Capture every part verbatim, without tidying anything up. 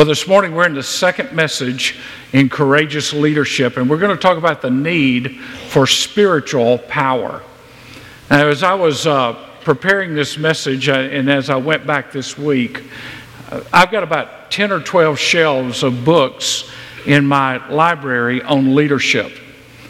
Well, this morning we're in the second message in Courageous Leadership, and we're going to talk about the need for spiritual power. Now, as I was uh, preparing this message, uh, and as I went back this week, uh, I've got about ten or twelve shelves of books in my library on leadership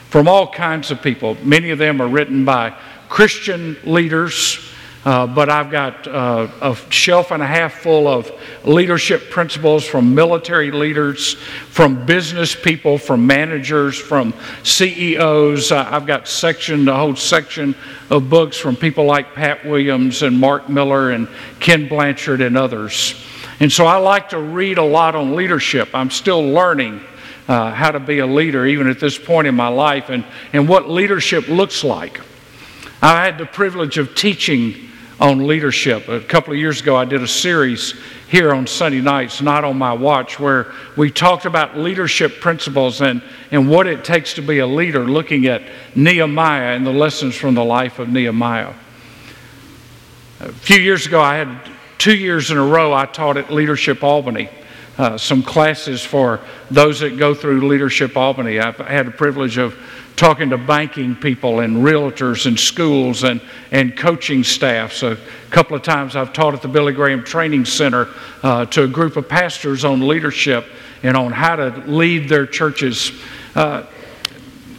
from all kinds of people. Many of them are written by Christian leaders. Uh, but I've got uh, a shelf and a half full of leadership principles from military leaders, from business people, from managers, from C E Os. Uh, I've got section, a whole section of books from people like Pat Williams and Mark Miller and Ken Blanchard and others. And so I like to read a lot on leadership. I'm still learning uh, how to be a leader, even at this point in my life, and, and what leadership looks like. I had the privilege of teaching on leadership. A couple of years ago, I did a series here on Sunday nights, Not On My Watch, where we talked about leadership principles and, and what it takes to be a leader, looking at Nehemiah and the lessons from the life of Nehemiah. A few years ago, I had two years in a row, I taught at Leadership Albany, uh, some classes for those that go through Leadership Albany. I had the privilege of talking to banking people and realtors and schools and, and coaching staffs. A couple of times I've taught at the Billy Graham Training Center uh, to a group of pastors on leadership and on how to lead their churches. Uh,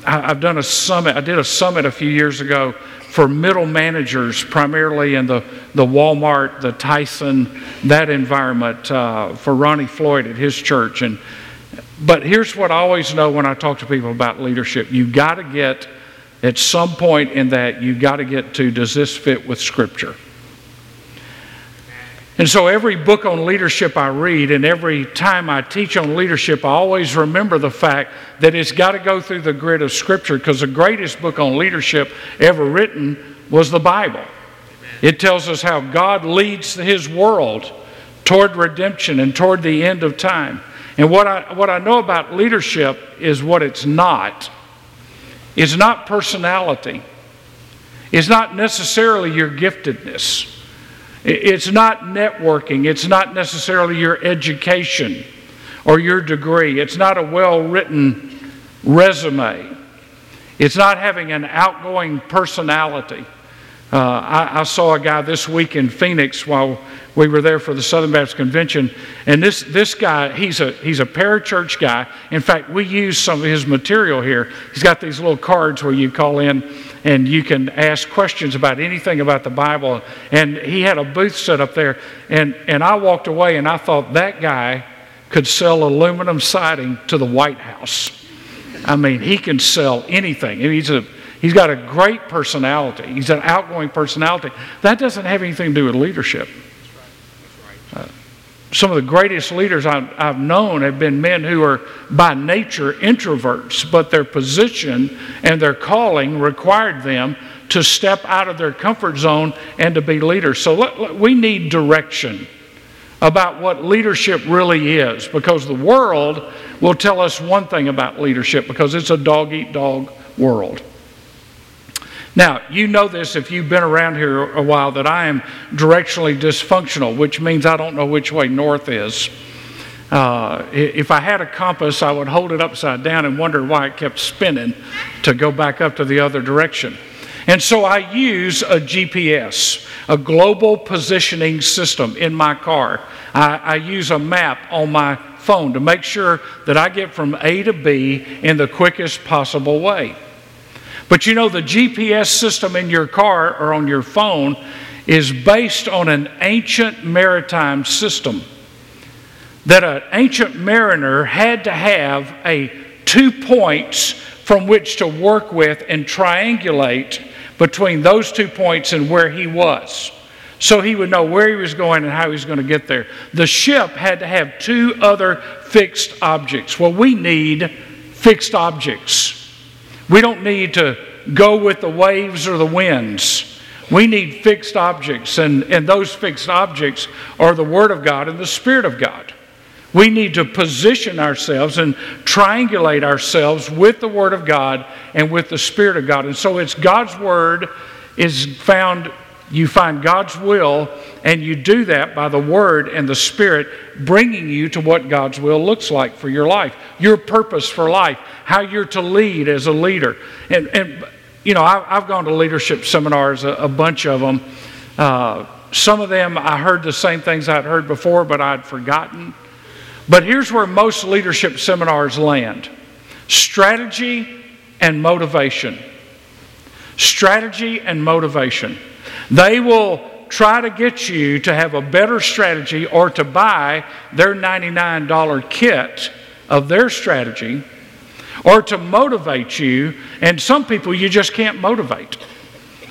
I, I've done a summit. I did a summit a few years ago for middle managers, primarily in the, the Walmart, the Tyson, that environment, uh, for Ronnie Floyd at his church. And But here's what I always know when I talk to people about leadership. You've got to get, at some point in that, you've got to get to, does this fit with Scripture? And so every book on leadership I read and every time I teach on leadership, I always remember the fact that it's got to go through the grid of Scripture, because the greatest book on leadership ever written was the Bible. It tells us how God leads His world toward redemption and toward the end of time. And what I what I know about leadership is what it's not. It's not personality. It's not necessarily your giftedness. It's not networking. It's not necessarily your education or your degree. It's not a well-written resume. It's not having an outgoing personality. Uh, I, I saw a guy this week in Phoenix while we were there for the Southern Baptist Convention, and this this guy, he's a he's a parachurch guy. In fact, we use some of his material here. He's got these little cards where you call in and you can ask questions about anything about the Bible. And he had a booth set up there, and, and I walked away and I thought that guy could sell aluminum siding to the White House. I mean, he can sell anything. He's a He's got a great personality. He's an outgoing personality. That doesn't have anything to do with leadership. Uh, some of the greatest leaders I've, I've known have been men who are by nature introverts, but their position and their calling required them to step out of their comfort zone and to be leaders. So let, let, we need direction about what leadership really is, because the world will tell us one thing about leadership, because it's a dog-eat-dog world. Now, you know this if you've been around here a while, that I am directionally dysfunctional, which means I don't know which way north is. Uh, if I had a compass, I would hold it upside down and wonder why it kept spinning to go back up to the other direction. And so I use a G P S, a global positioning system in my car. I, I use a map on my phone to make sure that I get from A to B in the quickest possible way. But you know, the G P S system in your car or on your phone is based on an ancient maritime system that an ancient mariner had to have a two points from which to work with and triangulate between those two points and where he was. So he would know where he was going and how he was going to get there. The ship had to have two other fixed objects. Well, we need fixed objects. We don't need to go with the waves or the winds. We need fixed objects, and, and those fixed objects are the Word of God and the Spirit of God. We need to position ourselves and triangulate ourselves with the Word of God and with the Spirit of God. And so it's God's Word is found You find God's will, and you do that by the Word and the Spirit bringing you to what God's will looks like for your life, your purpose for life, how you're to lead as a leader. And, and you know, I, I've gone to leadership seminars, a, a bunch of them. Uh, some of them I heard the same things I'd heard before, but I'd forgotten. But here's where most leadership seminars land. Strategy and motivation. Strategy and motivation. They will try to get you to have a better strategy or to buy their ninety-nine dollars kit of their strategy or to motivate you. And some people you just can't motivate.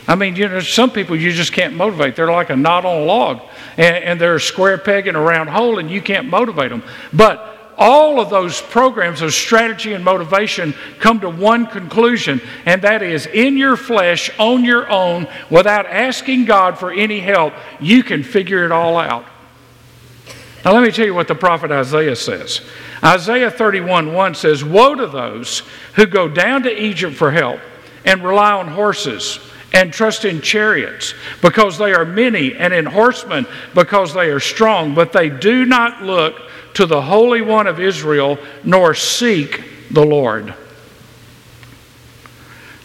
I mean, you know, some people you just can't motivate. They're like a knot on a log, and, and they're a square peg in a round hole, and you can't motivate them. But all of those programs of strategy and motivation come to one conclusion, and that is in your flesh, on your own, without asking God for any help, you can figure it all out. Now let me tell you what the prophet Isaiah says. Isaiah thirty-one one says, "Woe to those who go down to Egypt for help and rely on horses and trust in chariots, because they are many, and in horsemen, because they are strong, but they do not look to the Holy One of Israel, nor seek the Lord."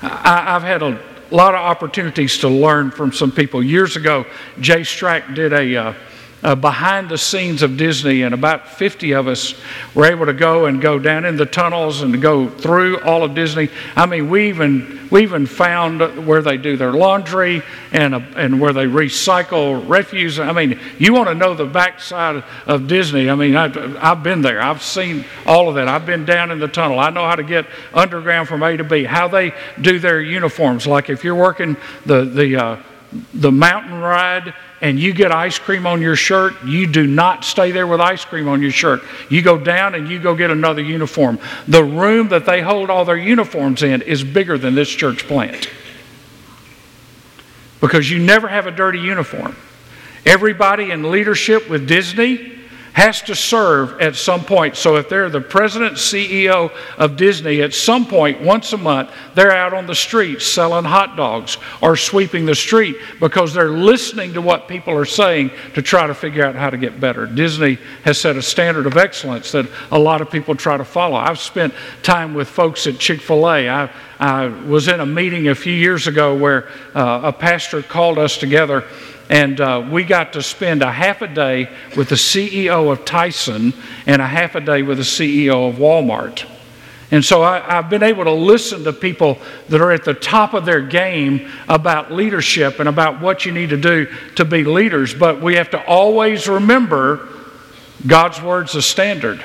I, I've had a lot of opportunities to learn from some people. Years ago, Jay Strack did a, uh, a behind the scenes of Disney, and about fifty of us were able to go and go down in the tunnels and to go through all of Disney. I mean, we even we even found where they do their laundry and uh, and where they recycle refuse. I mean, you want to know the backside of Disney. I mean, I, I've been there. I've seen all of that. I've been down in the tunnel. I know how to get underground from A to B, how they do their uniforms. Like if you're working the, the, uh, the mountain ride and you get ice cream on your shirt, you do not stay there with ice cream on your shirt. You go down and you go get another uniform. The room that they hold all their uniforms in is bigger than this church plant, because you never have a dirty uniform. Everybody in leadership with Disney has to serve at some point. So if they're the president, C E O of Disney, at some point, once a month, they're out on the street selling hot dogs or sweeping the street, because they're listening to what people are saying to try to figure out how to get better. Disney has set a standard of excellence that a lot of people try to follow. I've spent time with folks at Chick-fil-A. I, I was in a meeting a few years ago where uh, a pastor called us together, and uh, we got to spend a half a day with the C E O of Tyson and a half a day with the C E O of Walmart. And so I, I've been able to listen to people that are at the top of their game about leadership and about what you need to do to be leaders. But we have to always remember God's word's the standard.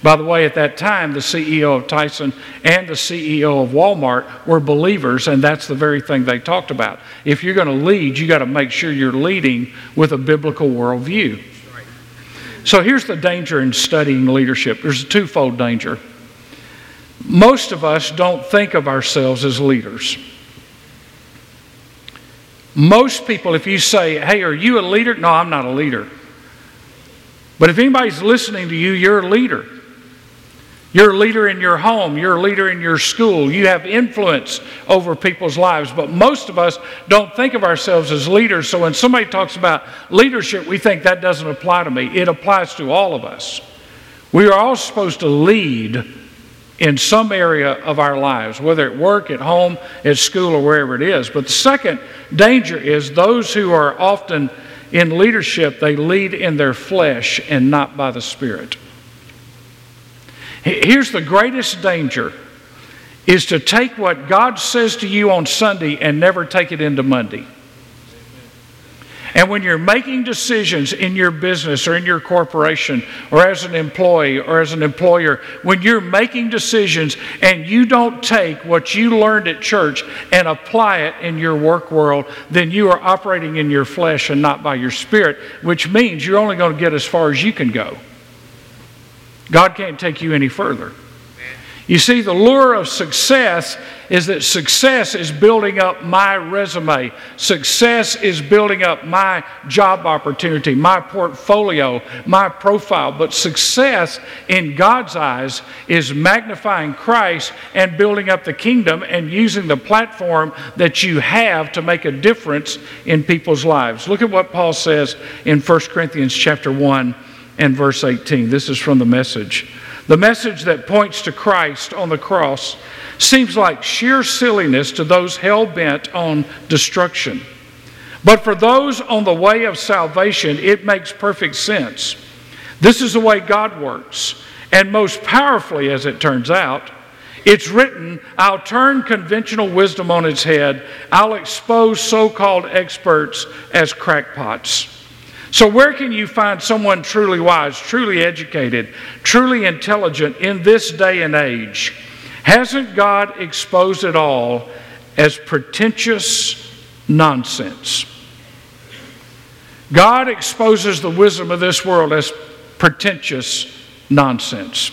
By the way, at that time, the C E O of Tyson and the C E O of Walmart were believers, and that's the very thing they talked about. If you're going to lead, you got to make sure you're leading with a biblical worldview. So here's the danger in studying leadership. There's a twofold danger. Most of us don't think of ourselves as leaders. Most people, if you say, "Hey, are you a leader?" "No, I'm not a leader." But if anybody's listening to you, you're a leader. You're a leader in your home. You're a leader in your school. You have influence over people's lives. But most of us don't think of ourselves as leaders. So when somebody talks about leadership, we think that doesn't apply to me. It applies to all of us. We are all supposed to lead in some area of our lives, whether at work, at home, at school, or wherever it is. But the second danger is those who are often in leadership, they lead in their flesh and not by the Spirit. Here's the greatest danger, is to take what God says to you on Sunday and never take it into Monday. And when you're making decisions in your business or in your corporation or as an employee or as an employer, when you're making decisions and you don't take what you learned at church and apply it in your work world, then you are operating in your flesh and not by your spirit, which means you're only going to get as far as you can go. God can't take you any further. You see, the lure of success is that success is building up my resume. Success is building up my job opportunity, my portfolio, my profile. But success in God's eyes is magnifying Christ and building up the kingdom and using the platform that you have to make a difference in people's lives. Look at what Paul says in First Corinthians chapter one and verse eighteen. This is from the Message. The message that points to Christ on the cross seems like sheer silliness to those hell-bent on destruction. But for those on the way of salvation, it makes perfect sense. This is the way God works, and most powerfully, as it turns out. It's written, "I'll turn conventional wisdom on its head. I'll expose so-called experts as crackpots." So where can you find someone truly wise, truly educated, truly intelligent in this day and age? Hasn't God exposed it all as pretentious nonsense? God exposes the wisdom of this world as pretentious nonsense.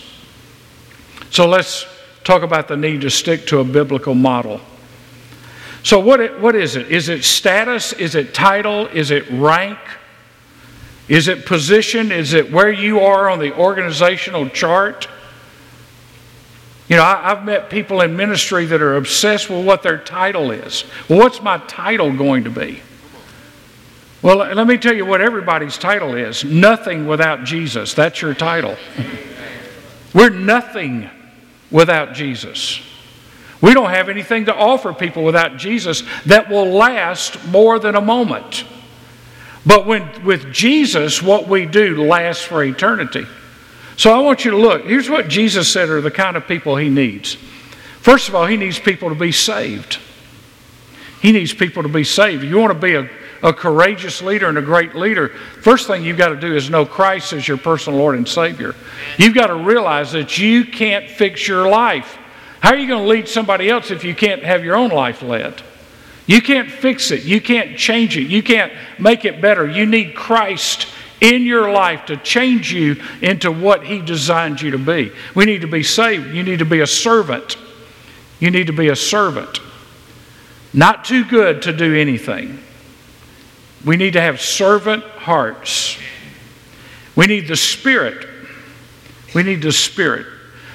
So let's talk about the need to stick to a biblical model. So what it, what is it? Is it status? Is it title? Is it rank? Is it position? Is it where you are on the organizational chart? You know, I, I've met people in ministry that are obsessed with what their title is. Well, what's my title going to be? Well, let me tell you what everybody's title is. Nothing without Jesus. That's your title. We're nothing without Jesus. We don't have anything to offer people without Jesus that will last more than a moment. But when with Jesus, what we do lasts for eternity. So I want you to look. Here's what Jesus said are the kind of people he needs. First of all, he needs people to be saved. He needs people to be saved. You want to be a, a courageous leader and a great leader, first thing you've got to do is know Christ as your personal Lord and Savior. You've got to realize that you can't fix your life. How are you going to lead somebody else if you can't have your own life led? You can't fix it. You can't change it. You can't make it better. You need Christ in your life to change you into what he designed you to be. We need to be saved. You need to be a servant. You need to be a servant. Not too good to do anything. We need to have servant hearts. We need the Spirit. We need the Spirit.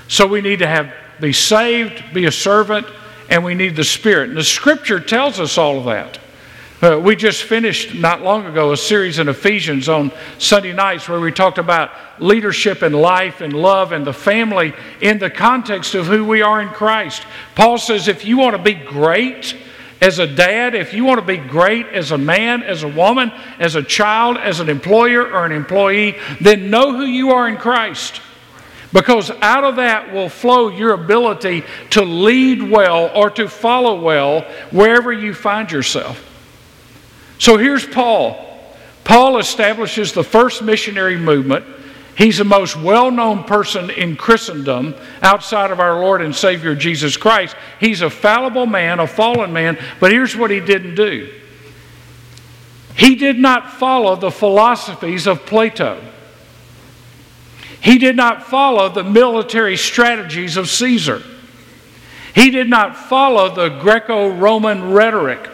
So we need to have be saved, be a servant, and we need the Spirit. And the Scripture tells us all of that. Uh, we just finished not long ago a series in Ephesians on Sunday nights where we talked about leadership and life and love and the family in the context of who we are in Christ. Paul says if you want to be great as a dad, if you want to be great as a man, as a woman, as a child, as an employer or an employee, then know who you are in Christ. Because out of that will flow your ability to lead well or to follow well wherever you find yourself. So here's Paul. Paul establishes the first missionary movement. He's the most well-known person in Christendom outside of our Lord and Savior Jesus Christ. He's a fallible man, a fallen man, but here's what he didn't do. He did not follow the philosophies of Plato. He did not follow the military strategies of Caesar. He did not follow the Greco-Roman rhetoric.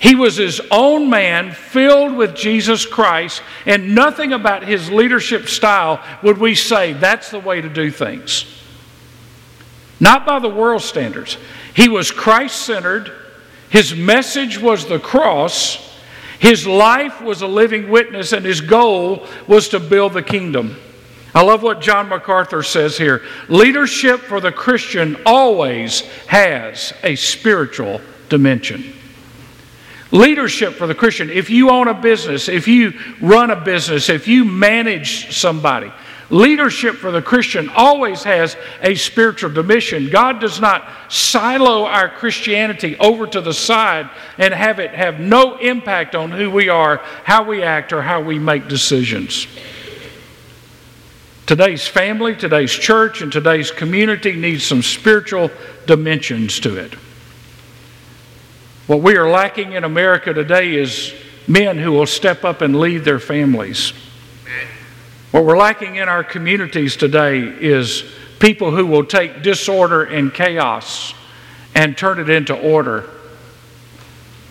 He was his own man, filled with Jesus Christ, and nothing about his leadership style would we say that's the way to do things. Not by the world standards. He was Christ-centered. His message was the cross. His life was a living witness, and his goal was to build the kingdom. I love what John MacArthur says here. Leadership for the Christian always has a spiritual dimension. Leadership for the Christian, if you own a business, if you run a business, if you manage somebody, leadership for the Christian always has a spiritual dimension. God does not silo our Christianity over to the side and have it have no impact on who we are, how we act, or how we make decisions. Today's family, today's church, and today's community needs some spiritual dimensions to it. What we are lacking in America today is men who will step up and lead their families. What we're lacking in our communities today is people who will take disorder and chaos and turn it into order.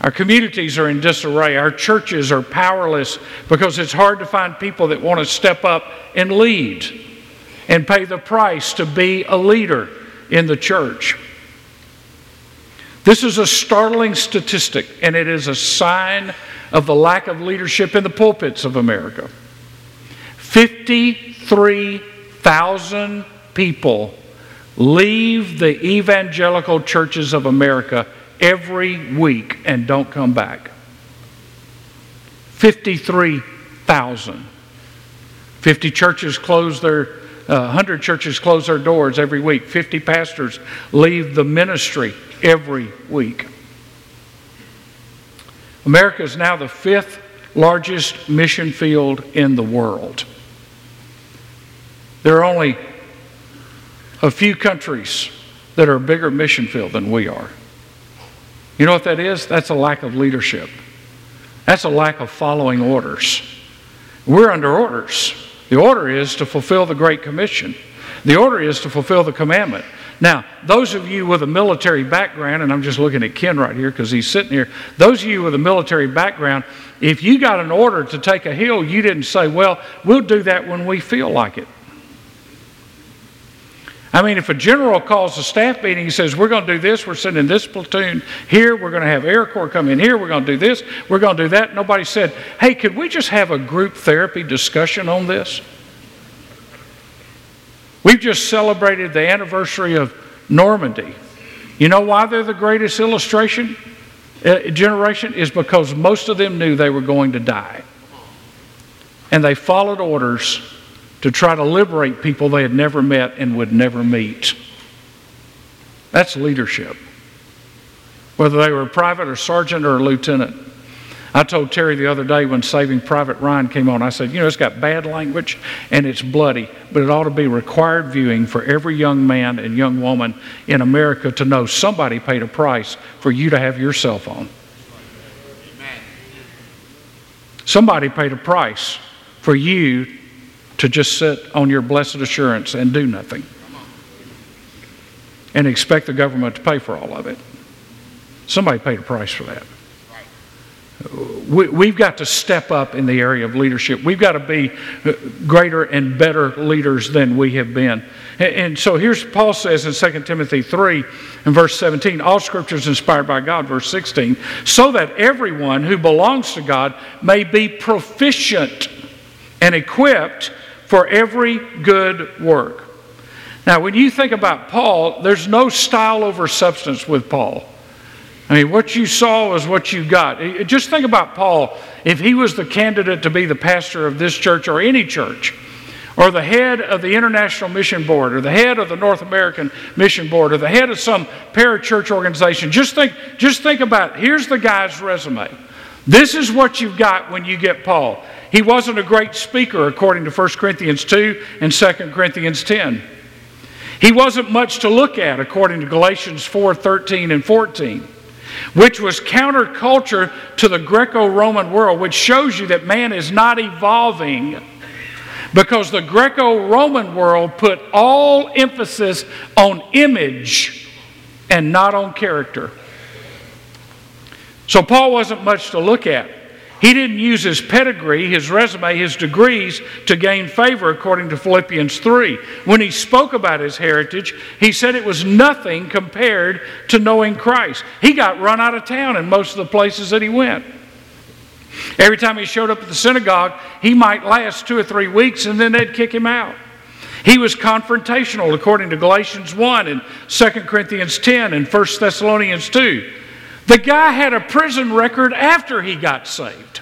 Our communities are in disarray. Our churches are powerless because it's hard to find people that want to step up and lead and pay the price to be a leader in the church. This is a startling statistic, and it is a sign of the lack of leadership in the pulpits of America. fifty-three thousand people leave the evangelical churches of America every week and don't come back. fifty-three thousand. fifty churches close their, uh, one hundred churches close their doors every week. fifty pastors leave the ministry every week. America is now the fifth largest mission field in the world. There are only a few countries that are a bigger mission field than we are. You know what that is? That's a lack of leadership. That's a lack of following orders. We're under orders. The order is to fulfill the Great Commission. The order is to fulfill the commandment. Now, those of you with a military background, and I'm just looking at Ken right here because he's sitting here, those of you with a military background, if you got an order to take a hill, you didn't say, well, we'll do that when we feel like it. I mean, if a general calls a staff meeting and says, we're going to do this, we're sending this platoon here, we're going to have Air Corps come in here, we're going to do this, we're going to do that. Nobody said, hey, could we just have a group therapy discussion on this? We've just celebrated the anniversary of Normandy. You know why they're the greatest illustration uh, generation? Is because most of them knew they were going to die. And they followed orders to try to liberate people they had never met and would never meet. That's leadership. Whether they were a private or sergeant or a lieutenant. I told Terry the other day when Saving Private Ryan came on, I said, you know, it's got bad language and it's bloody, but it ought to be required viewing for every young man and young woman in America to know somebody paid a price for you to have your cell phone. Amen. Somebody paid a price for you to just sit on your blessed assurance and do nothing and expect the government to pay for all of it. Somebody paid a price for that. We, we've got to step up in the area of leadership. We've got to be greater and better leaders than we have been. And, and so here's what Paul says in Second Timothy three and verse seventeen, all scripture is inspired by God, verse sixteen, so that everyone who belongs to God may be proficient and equipped for every good work. Now, when you think about Paul, there's no style over substance with Paul. I mean, what you saw is what you got. Just think about Paul. If he was the candidate to be the pastor of this church or any church, or the head of the International Mission Board, or the head of the North American Mission Board, or the head of some parachurch organization, just think, just think about, here's the guy's resume. This is what you've got when you get Paul. He wasn't a great speaker, according to First Corinthians two and Second Corinthians ten. He wasn't much to look at, according to Galatians four thirteen and fourteen. Which was counterculture to the Greco-Roman world, which shows you that man is not evolving because the Greco-Roman world put all emphasis on image and not on character. So Paul wasn't much to look at. He didn't use his pedigree, his resume, his degrees to gain favor, according to Philippians three. When he spoke about his heritage, he said it was nothing compared to knowing Christ. He got run out of town in most of the places that he went. Every time he showed up at the synagogue, he might last two or three weeks and then they'd kick him out. He was confrontational, according to Galatians one and Second Corinthians ten and First Thessalonians two. The guy had a prison record after he got saved.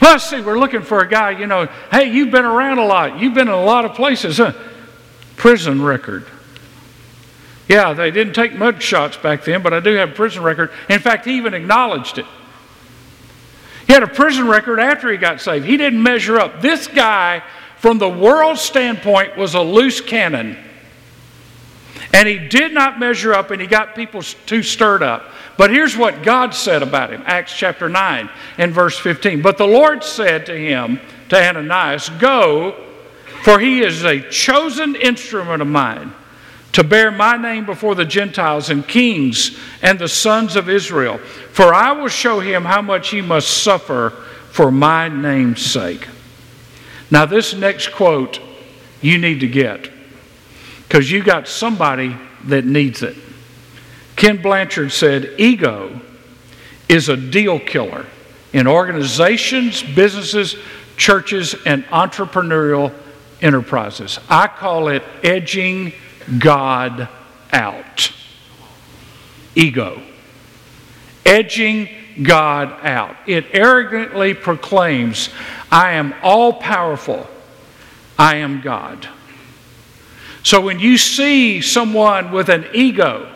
Let's see, we're looking for a guy, you know, hey, you've been around a lot. You've been in a lot of places. Huh? Prison record. Yeah, they didn't take mug shots back then, but I do have a prison record. In fact, he even acknowledged it. He had a prison record after he got saved. He didn't measure up. This guy, from the world's standpoint, was a loose cannon. And he did not measure up, and he got people too stirred up. But here's what God said about him, Acts chapter nine and verse fifteen. But the Lord said to him, to Ananias, go For he is a chosen instrument of mine to bear my name before the Gentiles and kings and the sons of Israel. For I will show him how much he must suffer for my name's sake." Now this next quote you need to get, because you got somebody that needs it. Ken Blanchard said, "Ego is a deal killer in organizations, businesses, churches, and entrepreneurial enterprises." I call it edging God out. Ego. Edging God out. It arrogantly proclaims, "I am all powerful. I am God." So when you see someone with an ego,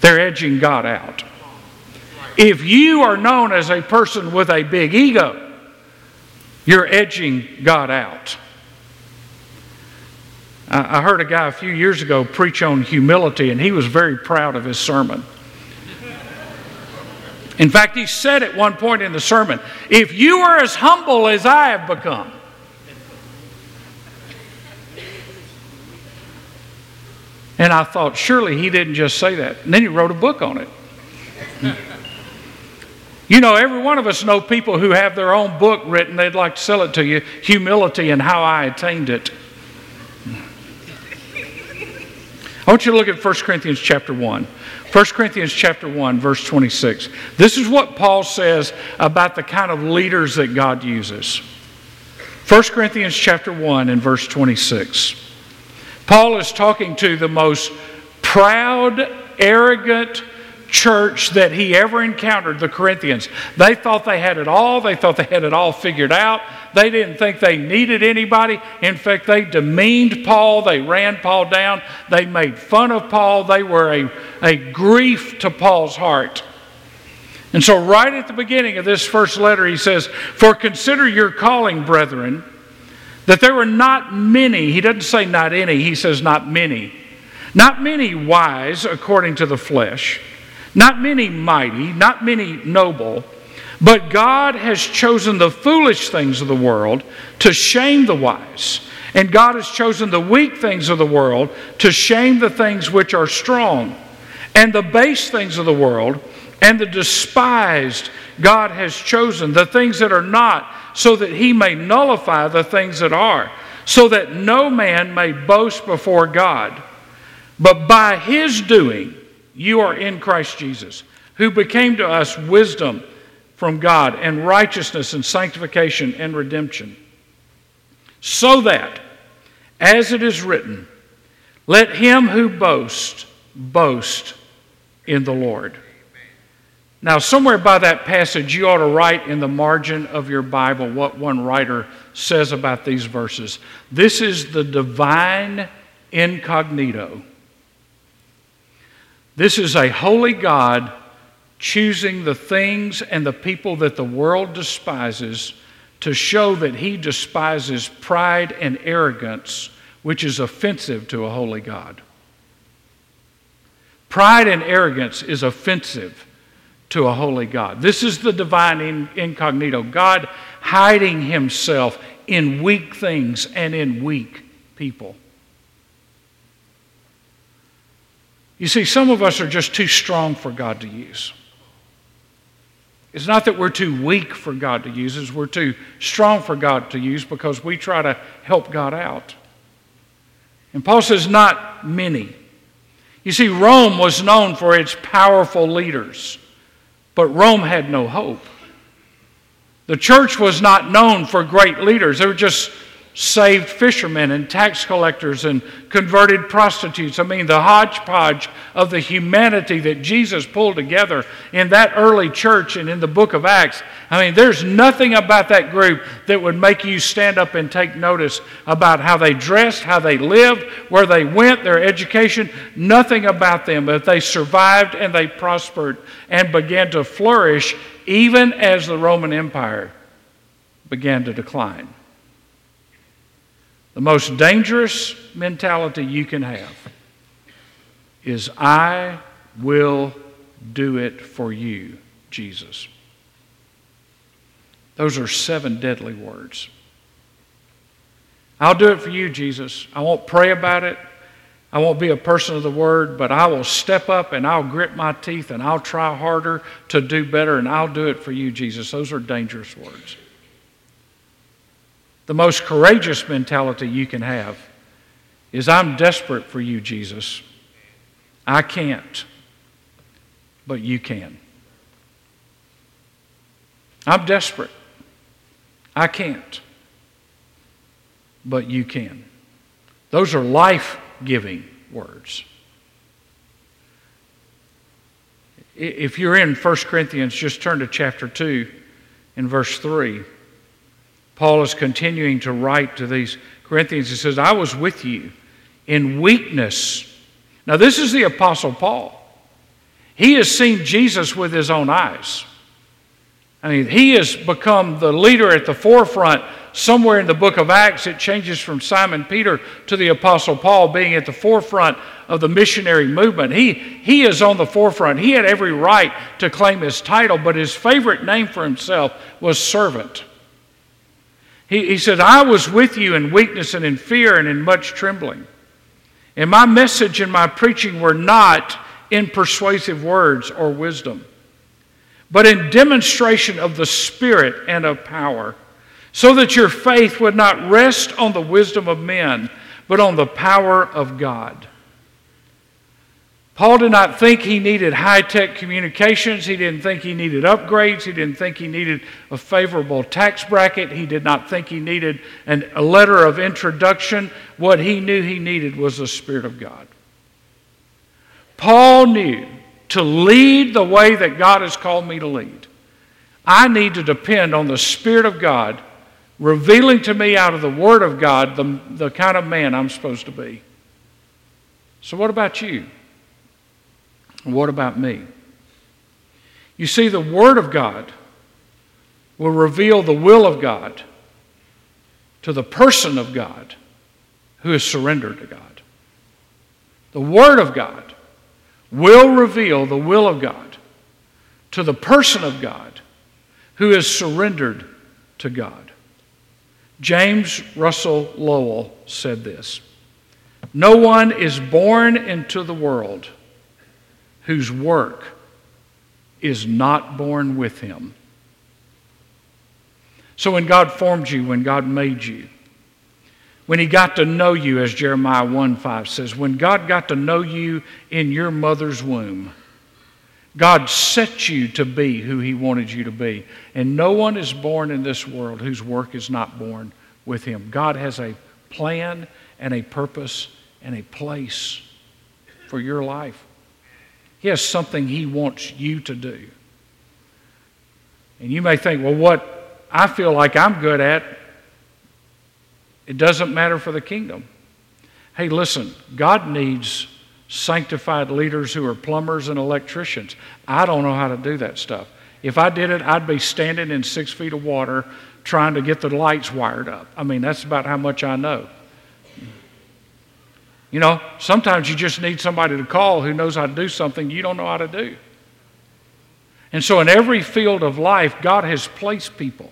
they're edging God out. If you are known as a person with a big ego, you're edging God out. I heard a guy a few years ago preach on humility, and he was very proud of his sermon. In fact, he said at one point in the sermon, "If you were as humble as I have become." And I thought, surely he didn't just say that. And then he wrote a book on it. You know, every one of us know people who have their own book written. They'd like to sell it to you, Humility and How I Attained It. I want you to look at First Corinthians chapter one. First Corinthians chapter one, verse twenty-six. This is what Paul says about the kind of leaders that God uses. First Corinthians chapter one and verse twenty-six. Paul is talking to the most proud, arrogant church that he ever encountered, the Corinthians. They thought they had it all. They thought they had it all figured out. They didn't think they needed anybody. In fact, they demeaned Paul. They ran Paul down. They made fun of Paul. They were a, a grief to Paul's heart. And so right at the beginning of this first letter, he says, "For consider your calling, brethren, that there were not many," he doesn't say not any, he says not many, "not many wise according to the flesh, not many mighty, not many noble, but God has chosen the foolish things of the world to shame the wise, and God has chosen the weak things of the world to shame the things which are strong, and the base things of the world, and the despised God has chosen, the things that are not, so that he may nullify the things that are, so that no man may boast before God. But by his doing, you are in Christ Jesus, who became to us wisdom from God and righteousness and sanctification and redemption. So that, as it is written, let him who boasts, boast in the Lord." Now, somewhere by that passage, you ought to write in the margin of your Bible what one writer says about these verses. This is the divine incognito. This is a holy God choosing the things and the people that the world despises to show that he despises pride and arrogance, which is offensive to a holy God. Pride and arrogance is offensive to a holy God. This is the divine incognito. God hiding himself in weak things and in weak people. You see, some of us are just too strong for God to use. It's not that we're too weak for God to use. It's we're too strong for God to use because we try to help God out. And Paul says, not many. You see, Rome was known for its powerful leaders. But Rome had no hope. The church was not known for great leaders. They were just saved fishermen and tax collectors and converted prostitutes. I mean, the hodgepodge of the humanity that Jesus pulled together in that early church and in the book of Acts. I mean, there's nothing about that group that would make you stand up and take notice about how they dressed, how they lived, where they went, their education. Nothing about them, but they survived and they prospered and began to flourish even as the Roman Empire began to decline. The most dangerous mentality you can have is, "I will do it for you, Jesus." Those are seven deadly words. I'll do it for you, Jesus. I won't pray about it. I won't be a person of the word, but I will step up and I'll grit my teeth and I'll try harder to do better and I'll do it for you, Jesus. Those are dangerous words. The most courageous mentality you can have is, I'm desperate for you, Jesus. I can't, but you can. I'm desperate. I can't, but you can. Those are life-giving words. If you're in First Corinthians, just turn to chapter two and verse three. Paul is continuing to write to these Corinthians. He says, I was with you in weakness. Now, this is the Apostle Paul. He has seen Jesus with his own eyes. I mean, he has become the leader at the forefront. Somewhere in the book of Acts, it changes from Simon Peter to the Apostle Paul being at the forefront of the missionary movement. He, he is on the forefront. He had every right to claim his title, but his favorite name for himself was servant. He, he said, I was with you in weakness and in fear and in much trembling. And my message and my preaching were not in persuasive words or wisdom, but in demonstration of the Spirit and of power, so that your faith would not rest on the wisdom of men, but on the power of God. Paul did not think he needed high-tech communications. He didn't think he needed upgrades. He didn't think he needed a favorable tax bracket. He did not think he needed an, a letter of introduction. What he knew he needed was the Spirit of God. Paul knew, to lead the way that God has called me to lead, I need to depend on the Spirit of God revealing to me out of the Word of God the, the kind of man I'm supposed to be. So what about you? What about me? You see, the Word of God will reveal the will of God to the person of God who is surrendered to God. The Word of God will reveal the will of God to the person of God who is surrendered to God. James Russell Lowell said this, "No one is born into the world whose work is not born with him." So when God formed you, when God made you, when he got to know you, as Jeremiah one five says, when God got to know you in your mother's womb, God set you to be who he wanted you to be. And no one is born in this world whose work is not born with him. God has a plan and a purpose and a place for your life. He has something he wants you to do. And you may think, well, what I feel like I'm good at, it doesn't matter for the kingdom. Hey, listen, God needs sanctified leaders who are plumbers and electricians. I don't know how to do that stuff. If I did it, I'd be standing in six feet of water trying to get the lights wired up. I mean, that's about how much I know. You know, sometimes you just need somebody to call who knows how to do something you don't know how to do. And so in every field of life, God has placed people.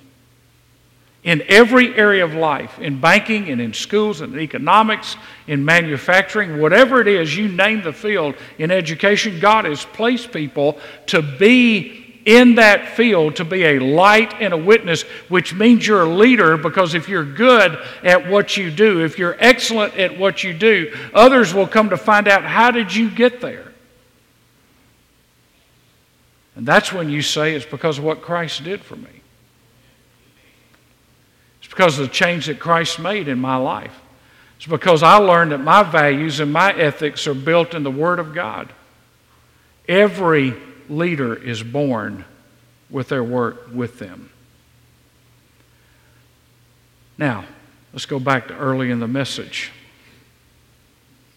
In every area of life, in banking and in schools and in economics, in manufacturing, whatever it is, you name the field, in education, God has placed people to be in that field, to be a light and a witness, which means you're a leader, because if you're good at what you do, if you're excellent at what you do, others will come to find out, how did you get there? And that's when you say, it's because of what Christ did for me. It's because of the change that Christ made in my life. It's because I learned that my values and my ethics are built in the Word of God. Every leader is born with their work with them. Now, let's go back to early in the message.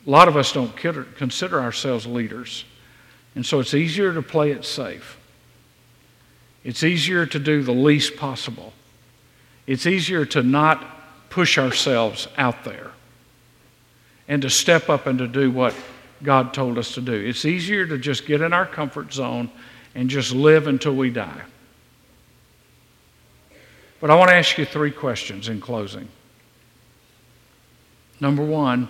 A lot of us don't consider ourselves leaders, and so it's easier to play it safe. It's easier to do the least possible. It's easier to not push ourselves out there and to step up and to do what God told us to do. It's easier to just get in our comfort zone and just live until we die. But I want to ask you three questions in closing. Number one,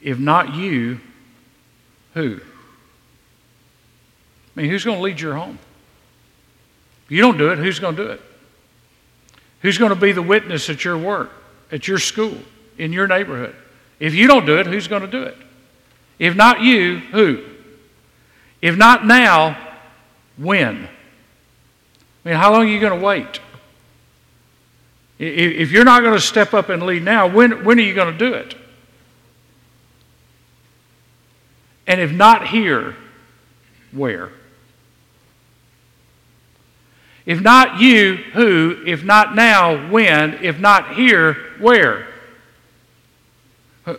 if not you, who? I mean, who's going to lead your home? If you don't do it, who's going to do it? Who's going to be the witness at your work, at your school, in your neighborhood? If you don't do it, who's going to do it? If not you, who? If not now, when? I mean, how long are you going to wait? If you're not going to step up and lead now, when, when are you going to do it? And if not here, where? If not you, who? If not now, when? If not here, where?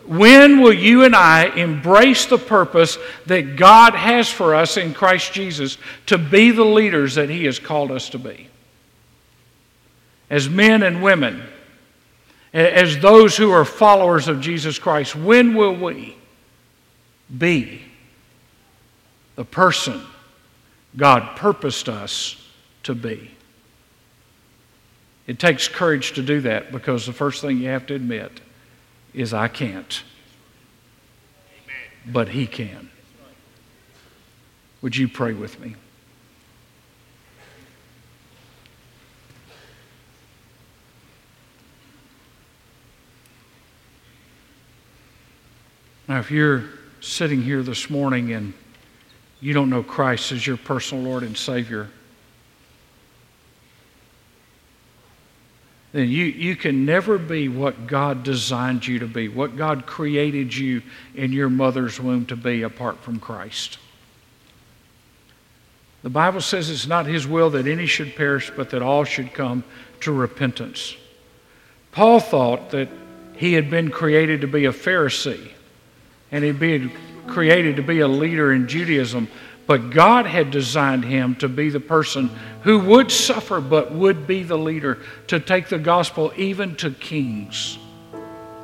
When will you and I embrace the purpose that God has for us in Christ Jesus to be the leaders that He has called us to be? As men and women, as those who are followers of Jesus Christ, when will we be the person God purposed us to be? It takes courage to do that, because the first thing you have to admit is, I can't. Amen. But He can. Would you pray with me? Now, if you're sitting here this morning and you don't know Christ as your personal Lord and Savior, then you, you can never be what God designed you to be, what God created you in your mother's womb to be apart from Christ. The Bible says it's not His will that any should perish, but that all should come to repentance. Paul thought that he had been created to be a Pharisee, and he'd been created to be a leader in Judaism, but God had designed him to be the person who would suffer but would be the leader, to take the gospel even to kings.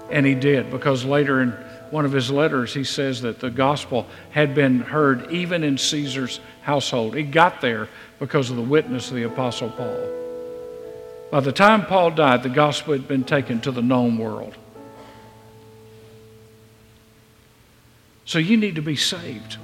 And he did, because later in one of his letters he says that the gospel had been heard even in Caesar's household. It got there because of the witness of the Apostle Paul. By the time Paul died, the gospel had been taken to the known world. So you need to be saved.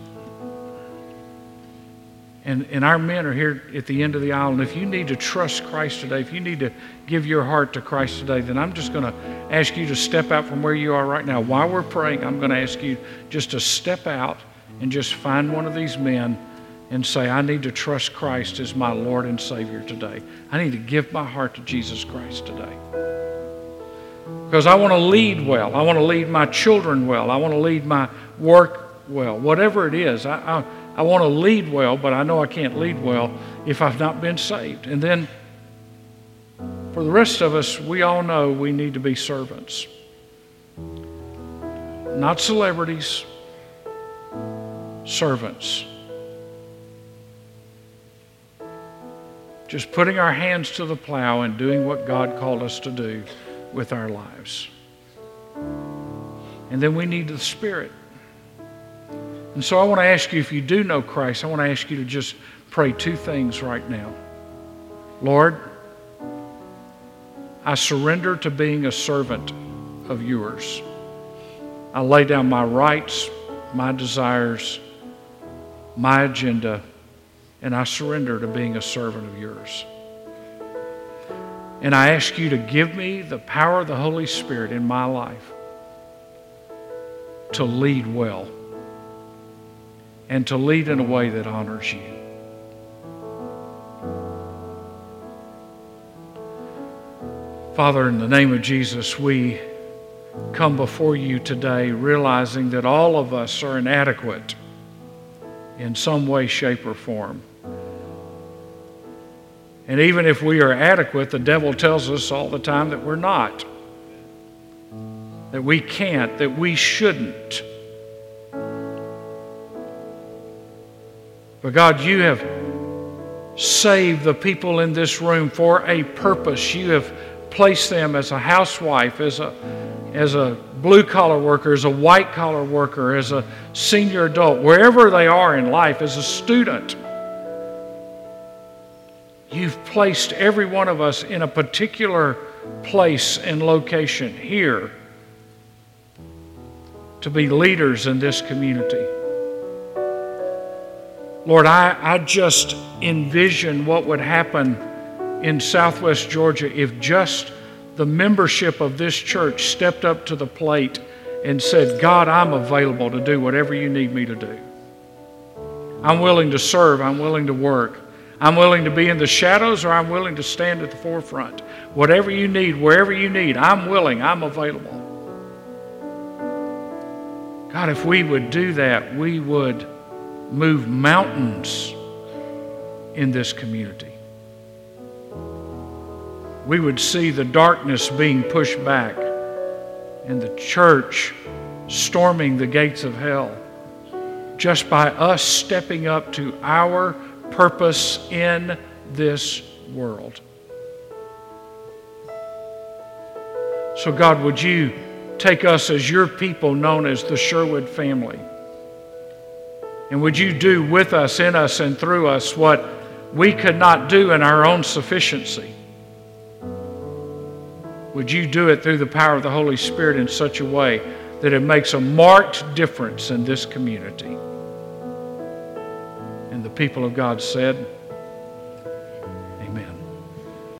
And, and our men are here at the end of the aisle. And if you need to trust Christ today, if you need to give your heart to Christ today, then I'm just going to ask you to step out from where you are right now. While we're praying, I'm going to ask you just to step out and just find one of these men and say, I need to trust Christ as my Lord and Savior today. I need to give my heart to Jesus Christ today. Because I want to lead well. I want to lead my children well. I want to lead my work well. Whatever it is, I, I, I want to lead well, but I know I can't lead well if I've not been saved. And then for the rest of us, we all know we need to be servants. Not celebrities, servants. Just putting our hands to the plow and doing what God called us to do with our lives. And then we need the Spirit. And so I want to ask you, if you do know Christ, I want to ask you to just pray two things right now. Lord, I surrender to being a servant of yours. I lay down my rights, my desires, my agenda, and I surrender to being a servant of yours. And I ask you to give me the power of the Holy Spirit in my life to lead well and to lead in a way that honors you. Father, in the name of Jesus, we come before you today realizing that all of us are inadequate in some way, shape, or form. And even if we are adequate, the devil tells us all the time that we're not, that we can't, that we shouldn't. But God, you have saved the people in this room for a purpose. You have placed them as a housewife, as a, as a blue-collar worker, as a white-collar worker, as a senior adult, wherever they are in life, as a student. You've placed every one of us in a particular place and location here to be leaders in this community. Lord, I, I just envision what would happen in Southwest Georgia if just the membership of this church stepped up to the plate and said, God, I'm available to do whatever you need me to do. I'm willing to serve. I'm willing to work. I'm willing to be in the shadows, or I'm willing to stand at the forefront. Whatever you need, wherever you need, I'm willing. I'm available. God, if we would do that, we would move mountains in this community. We would see the darkness being pushed back and the church storming the gates of hell just by us stepping up to our purpose in this world. So God, would you take us as your people known as the Sherwood family? And would you do with us, in us, and through us what we could not do in our own sufficiency? Would you do it through the power of the Holy Spirit in such a way that it makes a marked difference in this community? And the people of God said...